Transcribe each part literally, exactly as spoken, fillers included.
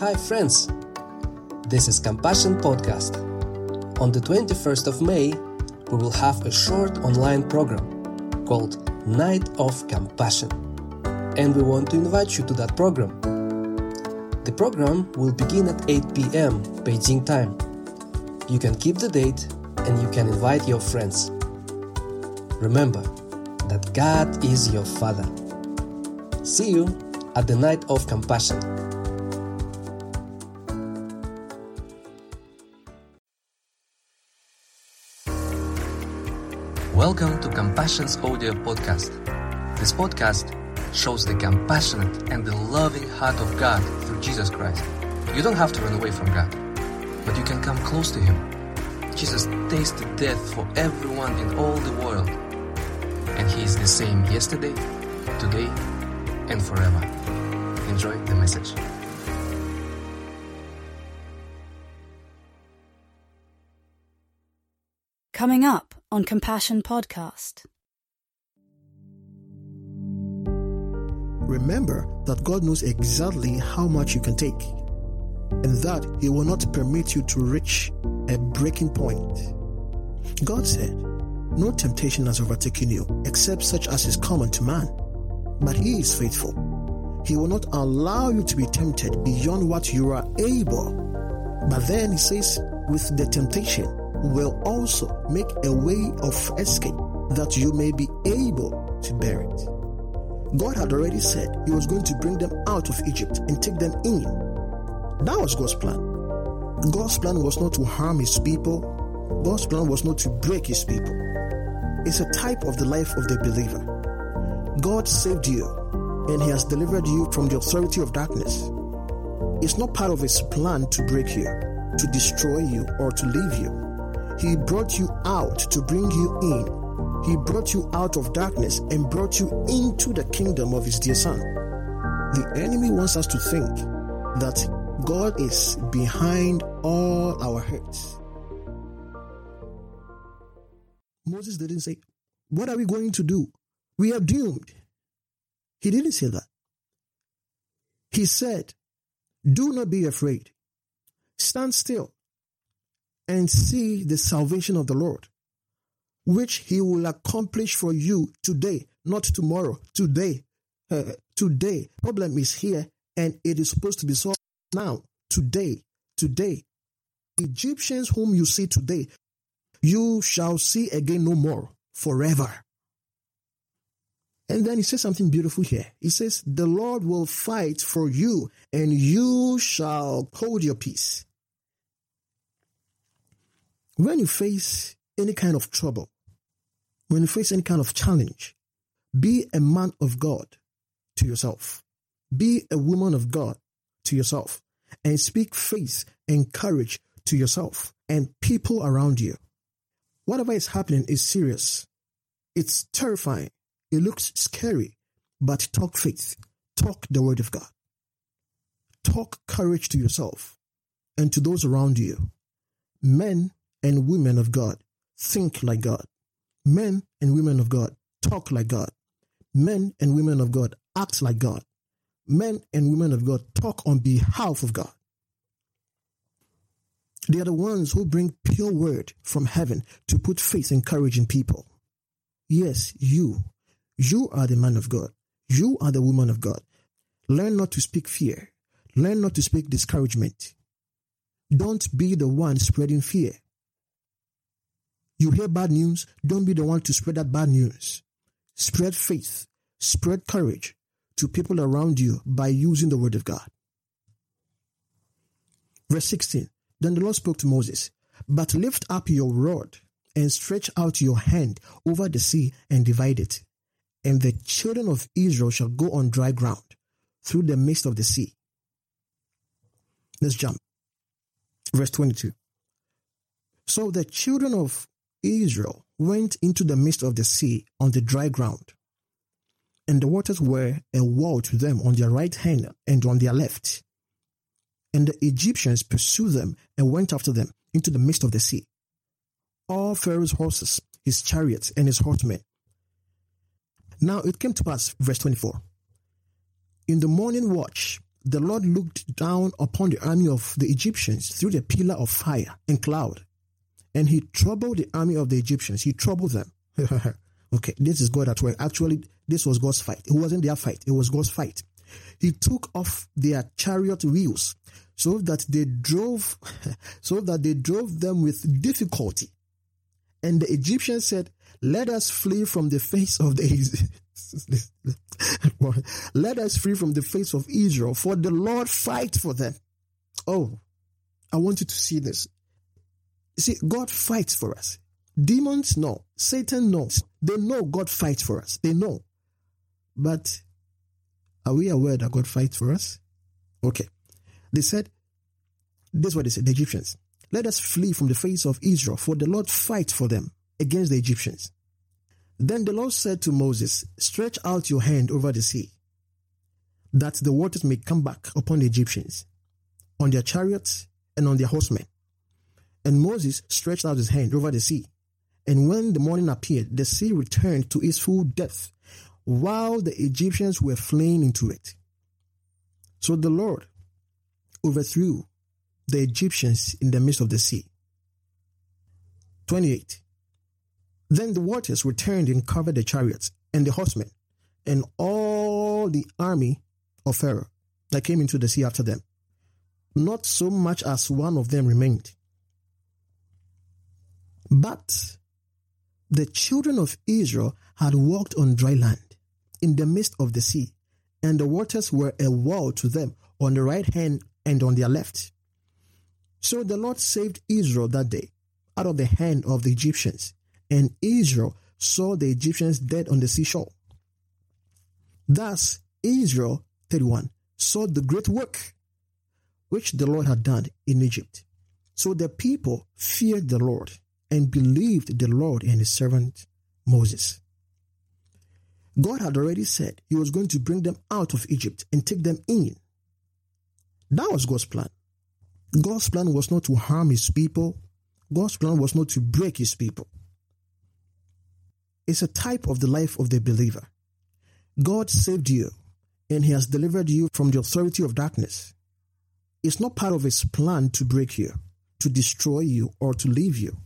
Hi friends, this is Compassion Podcast. On the twenty-first of May, we will have a short online program called Night of Compassion, and we want to invite you to that program. The program will begin at eight p.m. Beijing time. You can keep the date and you can invite your friends. Remember that God is your Father. See you at the Night of Compassion. Welcome to Compassion's audio podcast. This podcast shows the compassionate and the loving heart of God through Jesus Christ. You don't have to run away from God, but you can come close to Him. Jesus tasted death for everyone in all the world, and He is the same yesterday, today, and forever. Enjoy the message. Coming up on Compassion Podcast. Remember that God knows exactly how much you can take, and that He will not permit you to reach a breaking point. God said, "No temptation has overtaken you, except such as is common to man. But He is faithful. He will not allow you to be tempted beyond what you are able. But then He says, with the temptation will also make a way of escape, that you may be able to bear it." God had already said He was going to bring them out of Egypt and take them in. That was God's plan. God's plan was not to harm His people. God's plan was not to break His people. It's a type of the life of the believer. God saved you, and He has delivered you from the authority of darkness. It's not part of His plan to break you, to destroy you, or to leave you. He brought you out to bring you in. He brought you out of darkness and brought you into the kingdom of His dear Son. The enemy wants us to think that God is behind all our hurts. Moses didn't say, "What are we going to do? We are doomed." He didn't say that. He said, "Do not be afraid. Stand still and see the salvation of the Lord, which He will accomplish for you today," not tomorrow, today. Uh, today. Problem is here, and it is supposed to be solved now. Today. Today. Egyptians whom you see today, you shall see again no more, forever. And then He says something beautiful here. He says, "The Lord will fight for you, and you shall hold your peace." When you face any kind of trouble, when you face any kind of challenge, be a man of God to yourself. Be a woman of God to yourself. And speak faith and courage to yourself and people around you. Whatever is happening is serious. It's terrifying. It looks scary, but talk faith. Talk the word of God. Talk courage to yourself and to those around you. Men and women of God, think like God. Men and women of God, talk like God. Men and women of God, act like God. Men and women of God, talk on behalf of God. They are the ones who bring pure word from heaven to put faith and courage in people. Yes, you. You are the man of God. You are the woman of God. Learn not to speak fear. Learn not to speak discouragement. Don't be the one spreading fear. You hear bad news, don't be the one to spread that bad news. Spread faith. Spread courage to people around you by using the word of God. Verse sixteen, "Then the Lord spoke to Moses, but lift up your rod and stretch out your hand over the sea and divide it. And the children of Israel shall go on dry ground through the midst of the sea." Let's jump. Verse twenty-two. "So the children of Israel went into the midst of the sea on the dry ground, and the waters were a wall to them on their right hand and on their left. And the Egyptians pursued them and went after them into the midst of the sea, all Pharaoh's horses, his chariots, and his horsemen. Now it came to pass," verse twenty-four, "in the morning watch the Lord looked down upon the army of the Egyptians through the pillar of fire and cloud, and he troubled the army of the Egyptians. He troubled them. Okay, this is God at work. Actually, this was God's fight. It wasn't their fight. It was God's fight. He took off their chariot wheels so that they drove, so that they drove them with difficulty. And the Egyptians said, "Let us flee from the face of the let us flee from the face of Israel, for the Lord fight for them." Oh, I want you to see this. See, God fights for us. Demons know. Satan knows. They know God fights for us. They know. But are we aware that God fights for us? Okay. They said, this is what they said, the Egyptians. "Let us flee from the face of Israel, for the Lord fights for them against the Egyptians." Then the Lord said to Moses, "Stretch out your hand over the sea, that the waters may come back upon the Egyptians, on their chariots and on their horsemen." And Moses stretched out his hand over the sea. And when the morning appeared, the sea returned to its full depth, while the Egyptians were fleeing into it. So the Lord overthrew the Egyptians in the midst of the sea. twenty-eight. Then the waters returned and covered the chariots and the horsemen and all the army of Pharaoh that came into the sea after them. Not so much as one of them remained. But the children of Israel had walked on dry land in the midst of the sea, and the waters were a wall to them on the right hand and on their left. So the Lord saved Israel that day out of the hand of the Egyptians, and Israel saw the Egyptians dead on the seashore. Thus Israel, thirty-one, saw the great work which the Lord had done in Egypt. So the people feared the Lord and believed the Lord and his servant Moses. God had already said he was going to bring them out of Egypt and take them in. That was God's plan. God's plan was not to harm his people. God's plan was not to break his people. It's a type of the life of the believer. God saved you, and he has delivered you from the authority of darkness. It's not part of his plan to break you, to destroy you, or to leave you.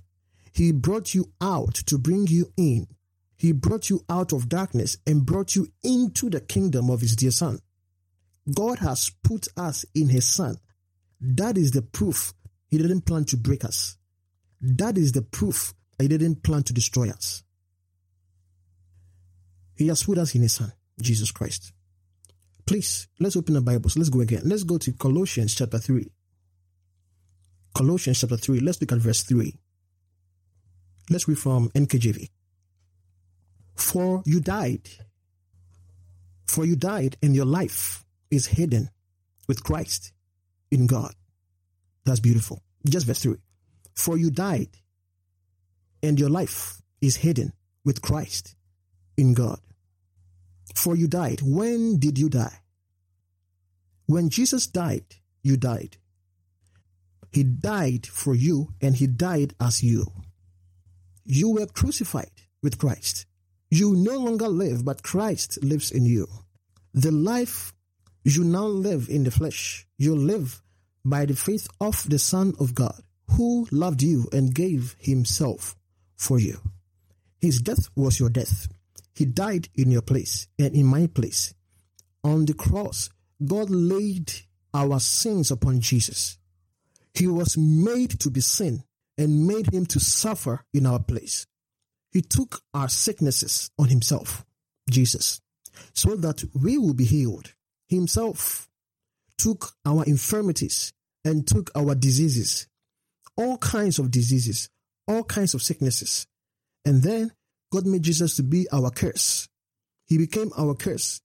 He brought you out to bring you in. He brought you out of darkness and brought you into the kingdom of his dear son. God has put us in his son. That is the proof he didn't plan to break us. That is the proof he didn't plan to destroy us. He has put us in his son, Jesus Christ. Please, let's open the Bibles. Let's go again. Let's go to Colossians chapter three. Colossians chapter three. Let's look at verse three. Let's read from N K J V. "For you died, for you died, and your life is hidden with Christ in God." That's beautiful. Just verse three. "For you died, and your life is hidden with Christ in God." For you died. When did you die? When Jesus died, you died. He died for you, and he died as you. You were crucified with Christ. You no longer live, but Christ lives in you. The life you now live in the flesh, you live by the faith of the Son of God, who loved you and gave himself for you. His death was your death. He died in your place and in my place. On the cross, God laid our sins upon Jesus. He was made to be sin and made him to suffer in our place. He took our sicknesses on himself, Jesus, so that we will be healed. Himself took our infirmities and took our diseases, all kinds of diseases, all kinds of sicknesses. And then God made Jesus to be our curse. He became our curse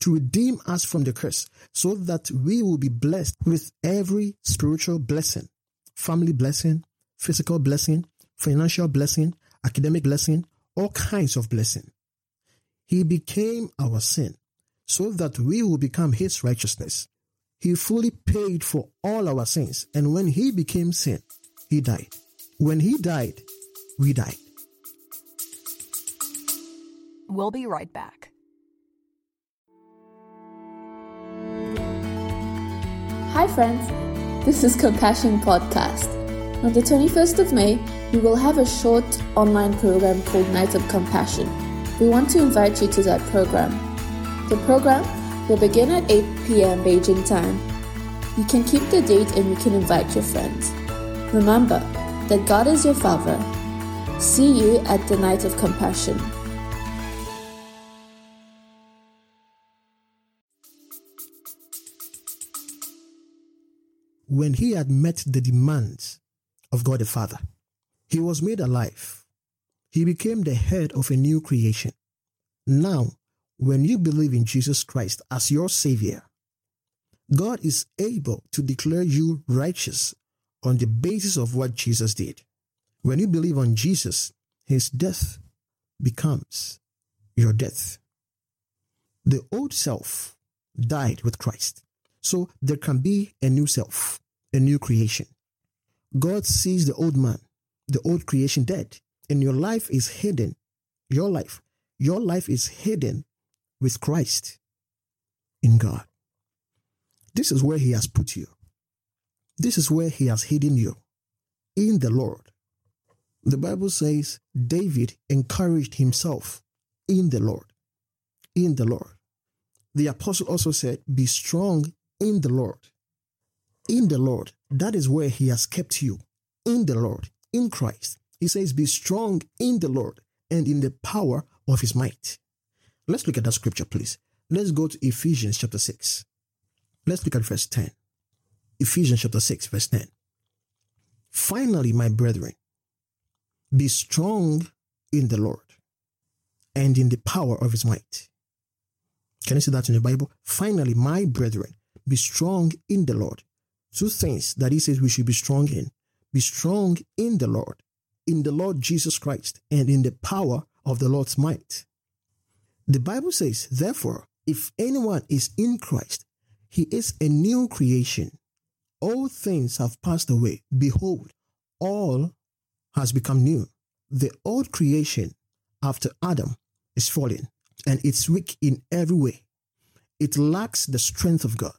to redeem us from the curse, so that we will be blessed with every spiritual blessing, family blessing, physical blessing, financial blessing, academic blessing, all kinds of blessing. He became our sin so that we will become his righteousness. He fully paid for all our sins, and when he became sin, he died. When he died, we died. We'll be right back. Hi friends, this is Compassion Podcast. On the twenty-first of May, we will have a short online program called Night of Compassion. We want to invite you to that program. The program will begin at eight p.m. Beijing time. You can keep the date and you can invite your friends. Remember that God is your Father. See you at the Night of Compassion. When he had met the demands of God the Father, he was made alive. He became the head of a new creation. Now, when you believe in Jesus Christ as your Savior, God is able to declare you righteous on the basis of what Jesus did. When you believe on Jesus, his death becomes your death. The old self died with Christ, so there can be a new self, a new creation. God sees the old man, the old creation dead, and your life is hidden. Your life, your life is hidden with Christ in God. This is where he has put you. This is where he has hidden you, in the Lord. The Bible says David encouraged himself in the Lord, in the Lord. The apostle also said, be strong in the Lord. In the Lord, that is where he has kept you, in the Lord, in Christ. He says, be strong in the Lord and in the power of his might. Let's look at that scripture, please. Let's go to Ephesians chapter six. Let's look at verse ten. Ephesians chapter six, verse ten. Finally, my brethren, be strong in the Lord and in the power of his might. Can you see that in the Bible? Finally, my brethren, be strong in the Lord. Two things that he says we should be strong in. Be strong in the Lord, in the Lord Jesus Christ, and in the power of the Lord's might. The Bible says, therefore, if anyone is in Christ, he is a new creation. All things have passed away. Behold, all has become new. The old creation after Adam is fallen, and it's weak in every way. It lacks the strength of God.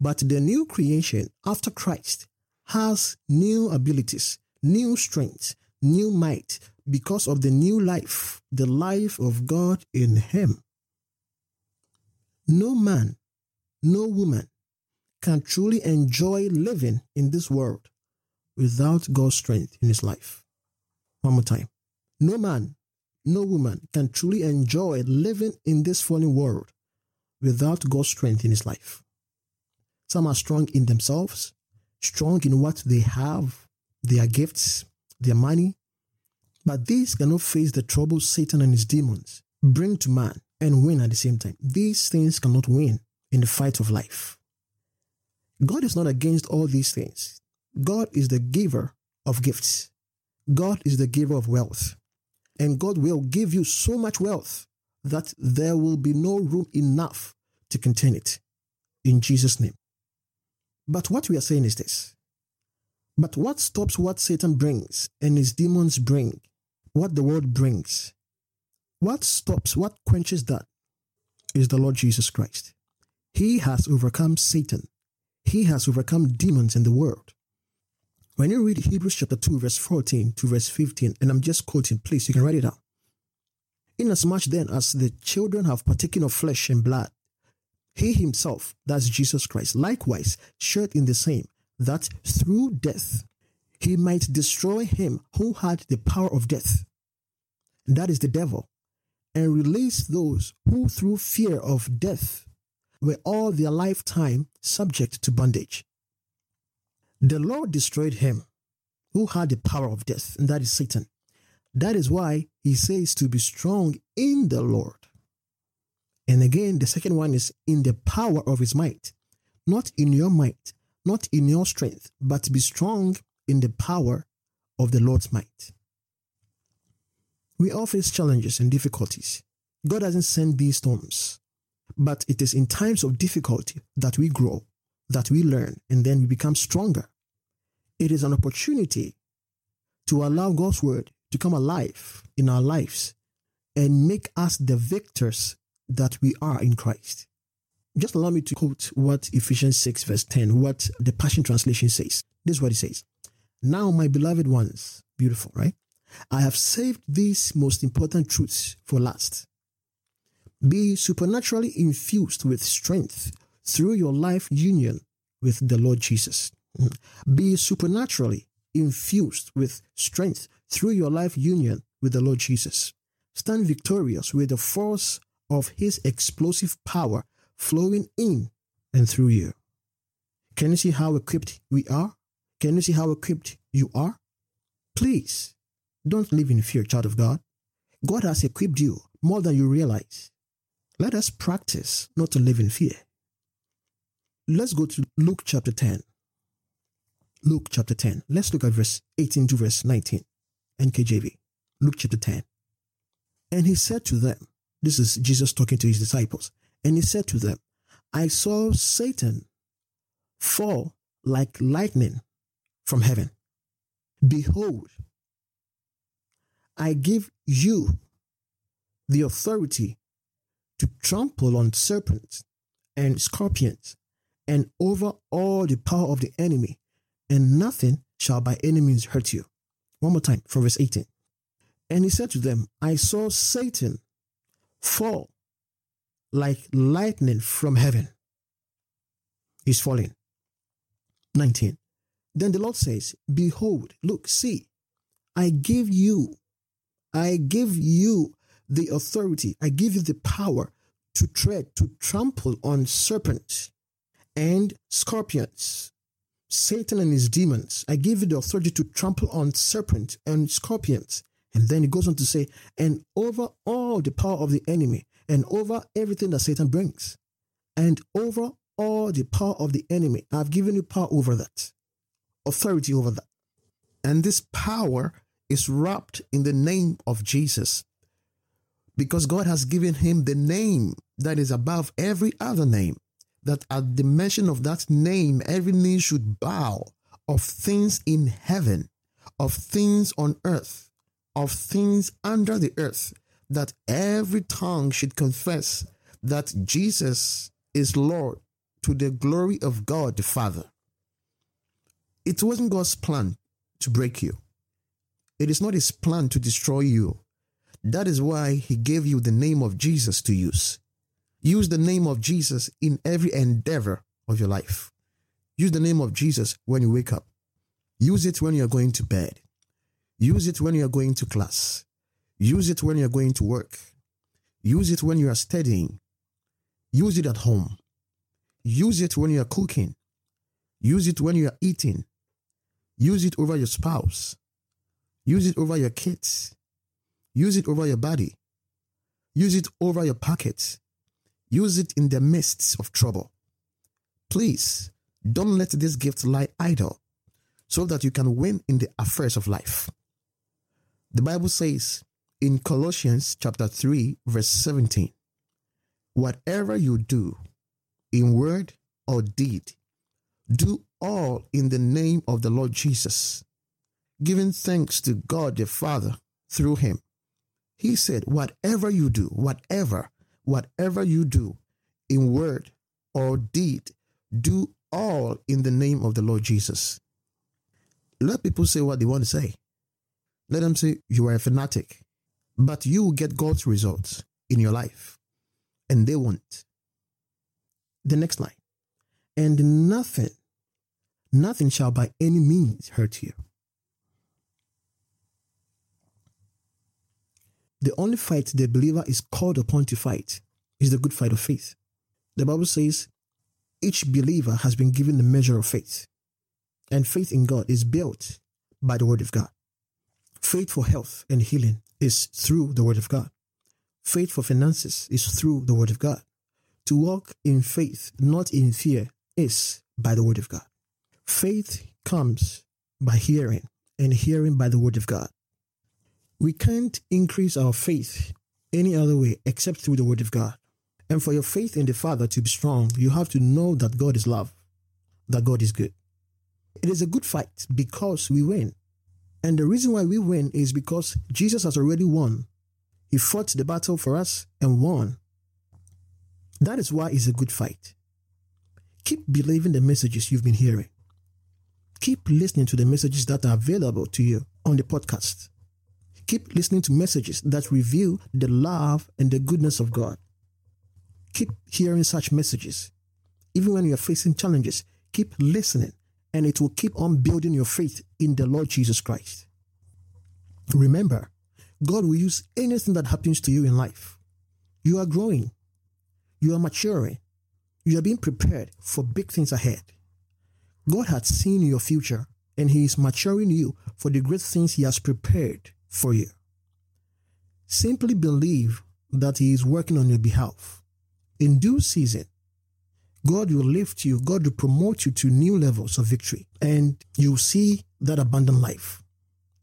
But the new creation after Christ has new abilities, new strength, new might because of the new life, the life of God in him. No man, no woman can truly enjoy living in this world without God's strength in his life. One more time. No man, no woman can truly enjoy living in this fallen world without God's strength in his life. Some are strong in themselves, strong in what they have, their gifts, their money. But these cannot face the trouble Satan and his demons bring to man and win at the same time. These things cannot win in the fight of life. God is not against all these things. God is the giver of gifts. God is the giver of wealth. And God will give you so much wealth that there will be no room enough to contain it. In Jesus' name. But what we are saying is this. But what stops what Satan brings and his demons bring, what the world brings? What stops, what quenches that is the Lord Jesus Christ. He has overcome Satan. He has overcome demons in the world. When you read Hebrews chapter two, verse fourteen to verse fifteen, and I'm just quoting, please, you can write it down. Inasmuch then as the children have partaken of flesh and blood, he himself, that's Jesus Christ, likewise shared in the same, that through death he might destroy him who had the power of death, and that is the devil, and release those who through fear of death were all their lifetime subject to bondage. The Lord destroyed him who had the power of death, and that is Satan. That is why he says to be strong in the Lord. And again, the second one is in the power of his might. Not in your might, not in your strength, but be strong in the power of the Lord's might. We all face challenges and difficulties. God doesn't send these storms, but it is in times of difficulty that we grow, that we learn, and then we become stronger. It is an opportunity to allow God's word to come alive in our lives and make us the victors that we are in Christ. Just allow me to quote what Ephesians six verse ten, what the Passion Translation says. This is what it says. Now, my beloved ones, beautiful, right? I have saved these most important truths for last. Be supernaturally infused with strength through your life union with the Lord Jesus. Be supernaturally infused with strength through your life union with the Lord Jesus. Stand victorious with the force of his explosive power flowing in and through you. Can you see how equipped we are? Can you see how equipped you are? Please, don't live in fear, child of God. God has equipped you more than you realize. Let us practice not to live in fear. Let's go to Luke chapter ten. Luke chapter ten. Let's look at verse eighteen to verse nineteen. N K J V. Luke chapter ten. And he said to them, this is Jesus talking to his disciples. And he said to them, I saw Satan fall like lightning from heaven. Behold, I give you the authority to trample on serpents and scorpions and over all the power of the enemy, and nothing shall by any means hurt you. One more time from verse eighteen. And he said to them, I saw Satan fall like lightning from heaven. He's falling. nineteen. Then the Lord says, behold, look, see, I give you, I give you the authority, I give you the power to tread, to trample on serpents and scorpions, Satan and his demons. I give you the authority to trample on serpents and scorpions. And then he goes on to say, and over all the power of the enemy, and over everything that Satan brings, and over all the power of the enemy. I've given you power over that, authority over that. And this power is wrapped in the name of Jesus, because God has given him the name that is above every other name, that at the mention of that name, every knee should bow, of things in heaven, of things on earth, of things under the earth, that every tongue should confess that Jesus is Lord, to the glory of God the Father. It wasn't God's plan to break you. It is not his plan to destroy you. That is why he gave you the name of Jesus to use. Use the name of Jesus in every endeavor of your life. Use the name of Jesus when you wake up. Use it when you are going to bed. Use it when you are going to class. Use it when you are going to work. Use it when you are studying. Use it at home. Use it when you are cooking. Use it when you are eating. Use it over your spouse. Use it over your kids. Use it over your body. Use it over your pockets. Use it in the midst of trouble. Please, don't let this gift lie idle, so that you can win in the affairs of life. The Bible says in Colossians chapter three, verse seventeen, whatever you do in word or deed, do all in the name of the Lord Jesus, giving thanks to God the Father through him. He said, whatever you do, whatever, whatever you do in word or deed, do all in the name of the Lord Jesus. Let people say what they want to say. Let them say you are a fanatic, but you will get God's results in your life, and they won't. The next line, and nothing, nothing shall by any means hurt you. The only fight the believer is called upon to fight is the good fight of faith. The Bible says each believer has been given the measure of faith, and faith in God is built by the word of God. Faith for health and healing is through the word of God. Faith for finances is through the word of God. To walk in faith, not in fear, is by the word of God. Faith comes by hearing, and hearing by the word of God. We can't increase our faith any other way except through the word of God. And for your faith in the Father to be strong, you have to know that God is love, that God is good. It is a good fight because we win. And the reason why we win is because Jesus has already won. He fought the battle for us and won. That is why it's a good fight. Keep believing the messages you've been hearing. Keep listening to the messages that are available to you on the podcast. Keep listening to messages that reveal the love and the goodness of God. Keep hearing such messages. Even when you are facing challenges, keep listening, and it will keep on building your faith in the Lord Jesus Christ. Remember, God will use anything that happens to you in life. You are growing. You are maturing. You are being prepared for big things ahead. God has seen your future, and He is maturing you for the great things He has prepared for you. Simply believe that He is working on your behalf. In due season, God will lift you, God will promote you to new levels of victory, and you'll see that abundant life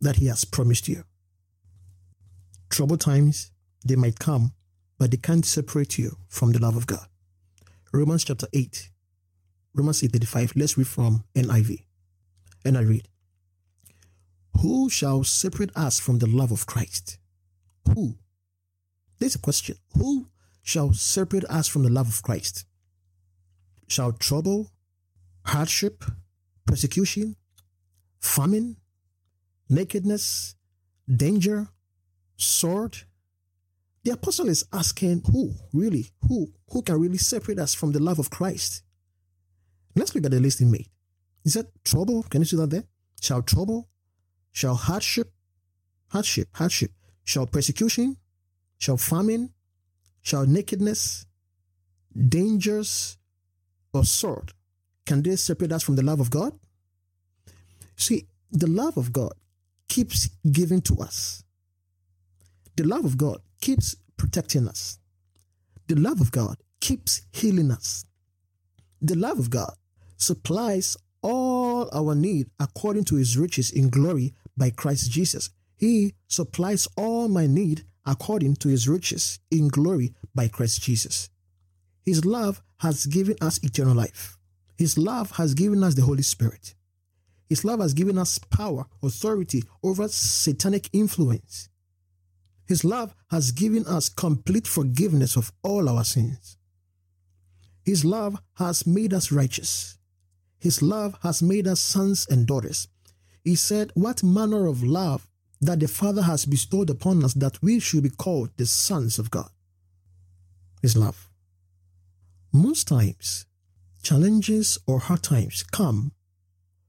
that He has promised you. Trouble times, they might come, but they can't separate you from the love of God. Romans chapter eight, Romans eight thirty-five, let's read from N I V. And I read, "Who shall separate us from the love of Christ?" Who? There's a question. Who shall separate us from the love of Christ? Shall trouble, hardship, persecution, famine, nakedness, danger, sword? The apostle is asking who, really, who, who can really separate us from the love of Christ? Let's look at the list he made. He said trouble, can you see that there? Shall trouble, shall hardship, hardship, hardship, shall persecution, shall famine, shall nakedness, dangers, or sword, can they separate us from the love of God? See, the love of God keeps giving to us. The love of God keeps protecting us. The love of God keeps healing us. The love of God supplies all our need according to His riches in glory by Christ Jesus. He supplies all my need according to His riches in glory by Christ Jesus. His love has given us eternal life. His love has given us the Holy Spirit. His love has given us power, authority over satanic influence. His love has given us complete forgiveness of all our sins. His love has made us righteous. His love has made us sons and daughters. He said, "What manner of love that the Father has bestowed upon us that we should be called the sons of God." His love. Most times, challenges or hard times come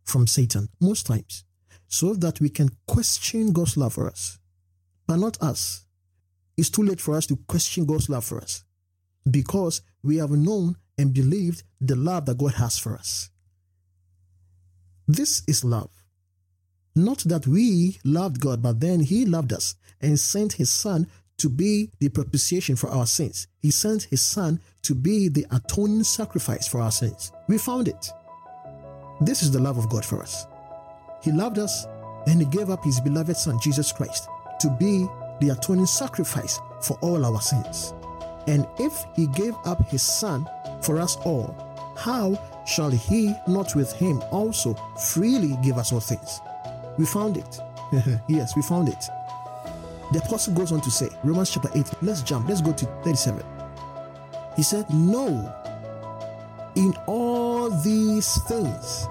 from Satan, most times, so that we can question God's love for us, but not us. It's too late for us to question God's love for us because we have known and believed the love that God has for us. This is love. Not that we loved God, but then He loved us and sent His Son to be the propitiation for our sins. He sent His Son to be the atoning sacrifice for our sins. We found it. This is the love of God for us. He loved us and He gave up His beloved Son, Jesus Christ, to be the atoning sacrifice for all our sins. And if He gave up His Son for us all, how shall He not with Him also freely give us all things? We found it. Yes, we found it. The apostle goes on to say, Romans chapter eight, let's jump, let's go to thirty-seven. He said, "No, in all these things,"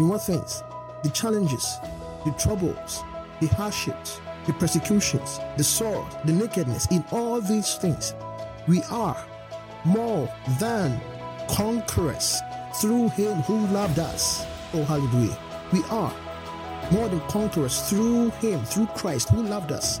in what things? The challenges, the troubles, the hardships, the persecutions, the sword, the nakedness, in all these things, we are more than conquerors through Him who loved us. Oh, hallelujah. We are more than conquerors through Him, through Christ who loved us.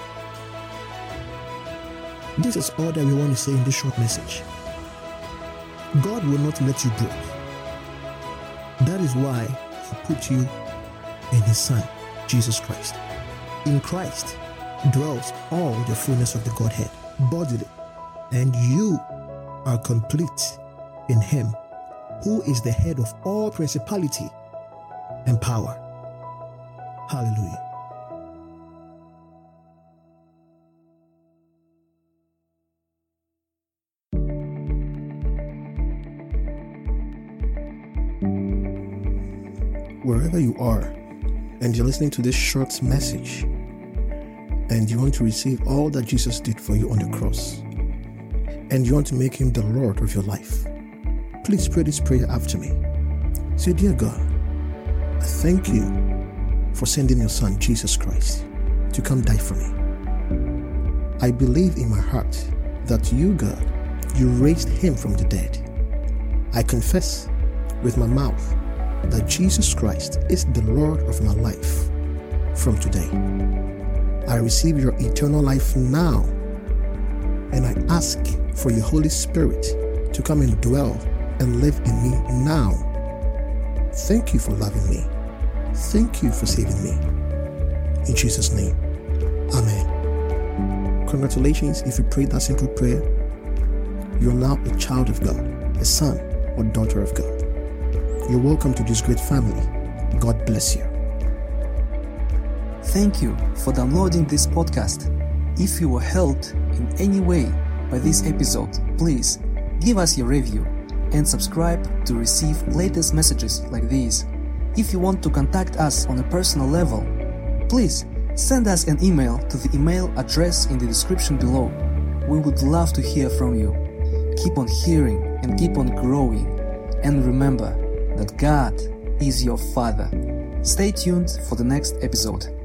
This is all that we want to say in this short message. God will not let you break. That is why He put you in His Son, Jesus Christ. In Christ dwells all the fullness of the Godhead, bodily, and you are complete in Him, who is the head of all principality and power. Hallelujah. Wherever you are, and you're listening to this short message, and you want to receive all that Jesus did for you on the cross, and you want to make him the Lord of your life, please pray this prayer after me. Say, "Dear God, I thank you for sending your Son, Jesus Christ, to come die for me. I believe in my heart that you, God, you raised him from the dead. I confess with my mouth that Jesus Christ is the Lord of my life. From today, I receive your eternal life now, and I ask for your Holy Spirit to come and dwell and live in me now. Thank you for loving me. Thank you for saving me. In Jesus' name, Amen." Congratulations, if you prayed that simple prayer, you're now a child of God, a son or daughter of God. You're welcome to this great family. God bless you. Thank you for downloading this podcast. If you were helped in any way by this episode, please give us your review and subscribe to receive latest messages like these. If you want to contact us on a personal level, please send us an email to the email address in the description below. We would love to hear from you. Keep on hearing and keep on growing. And remember that God is your Father. Stay tuned for the next episode.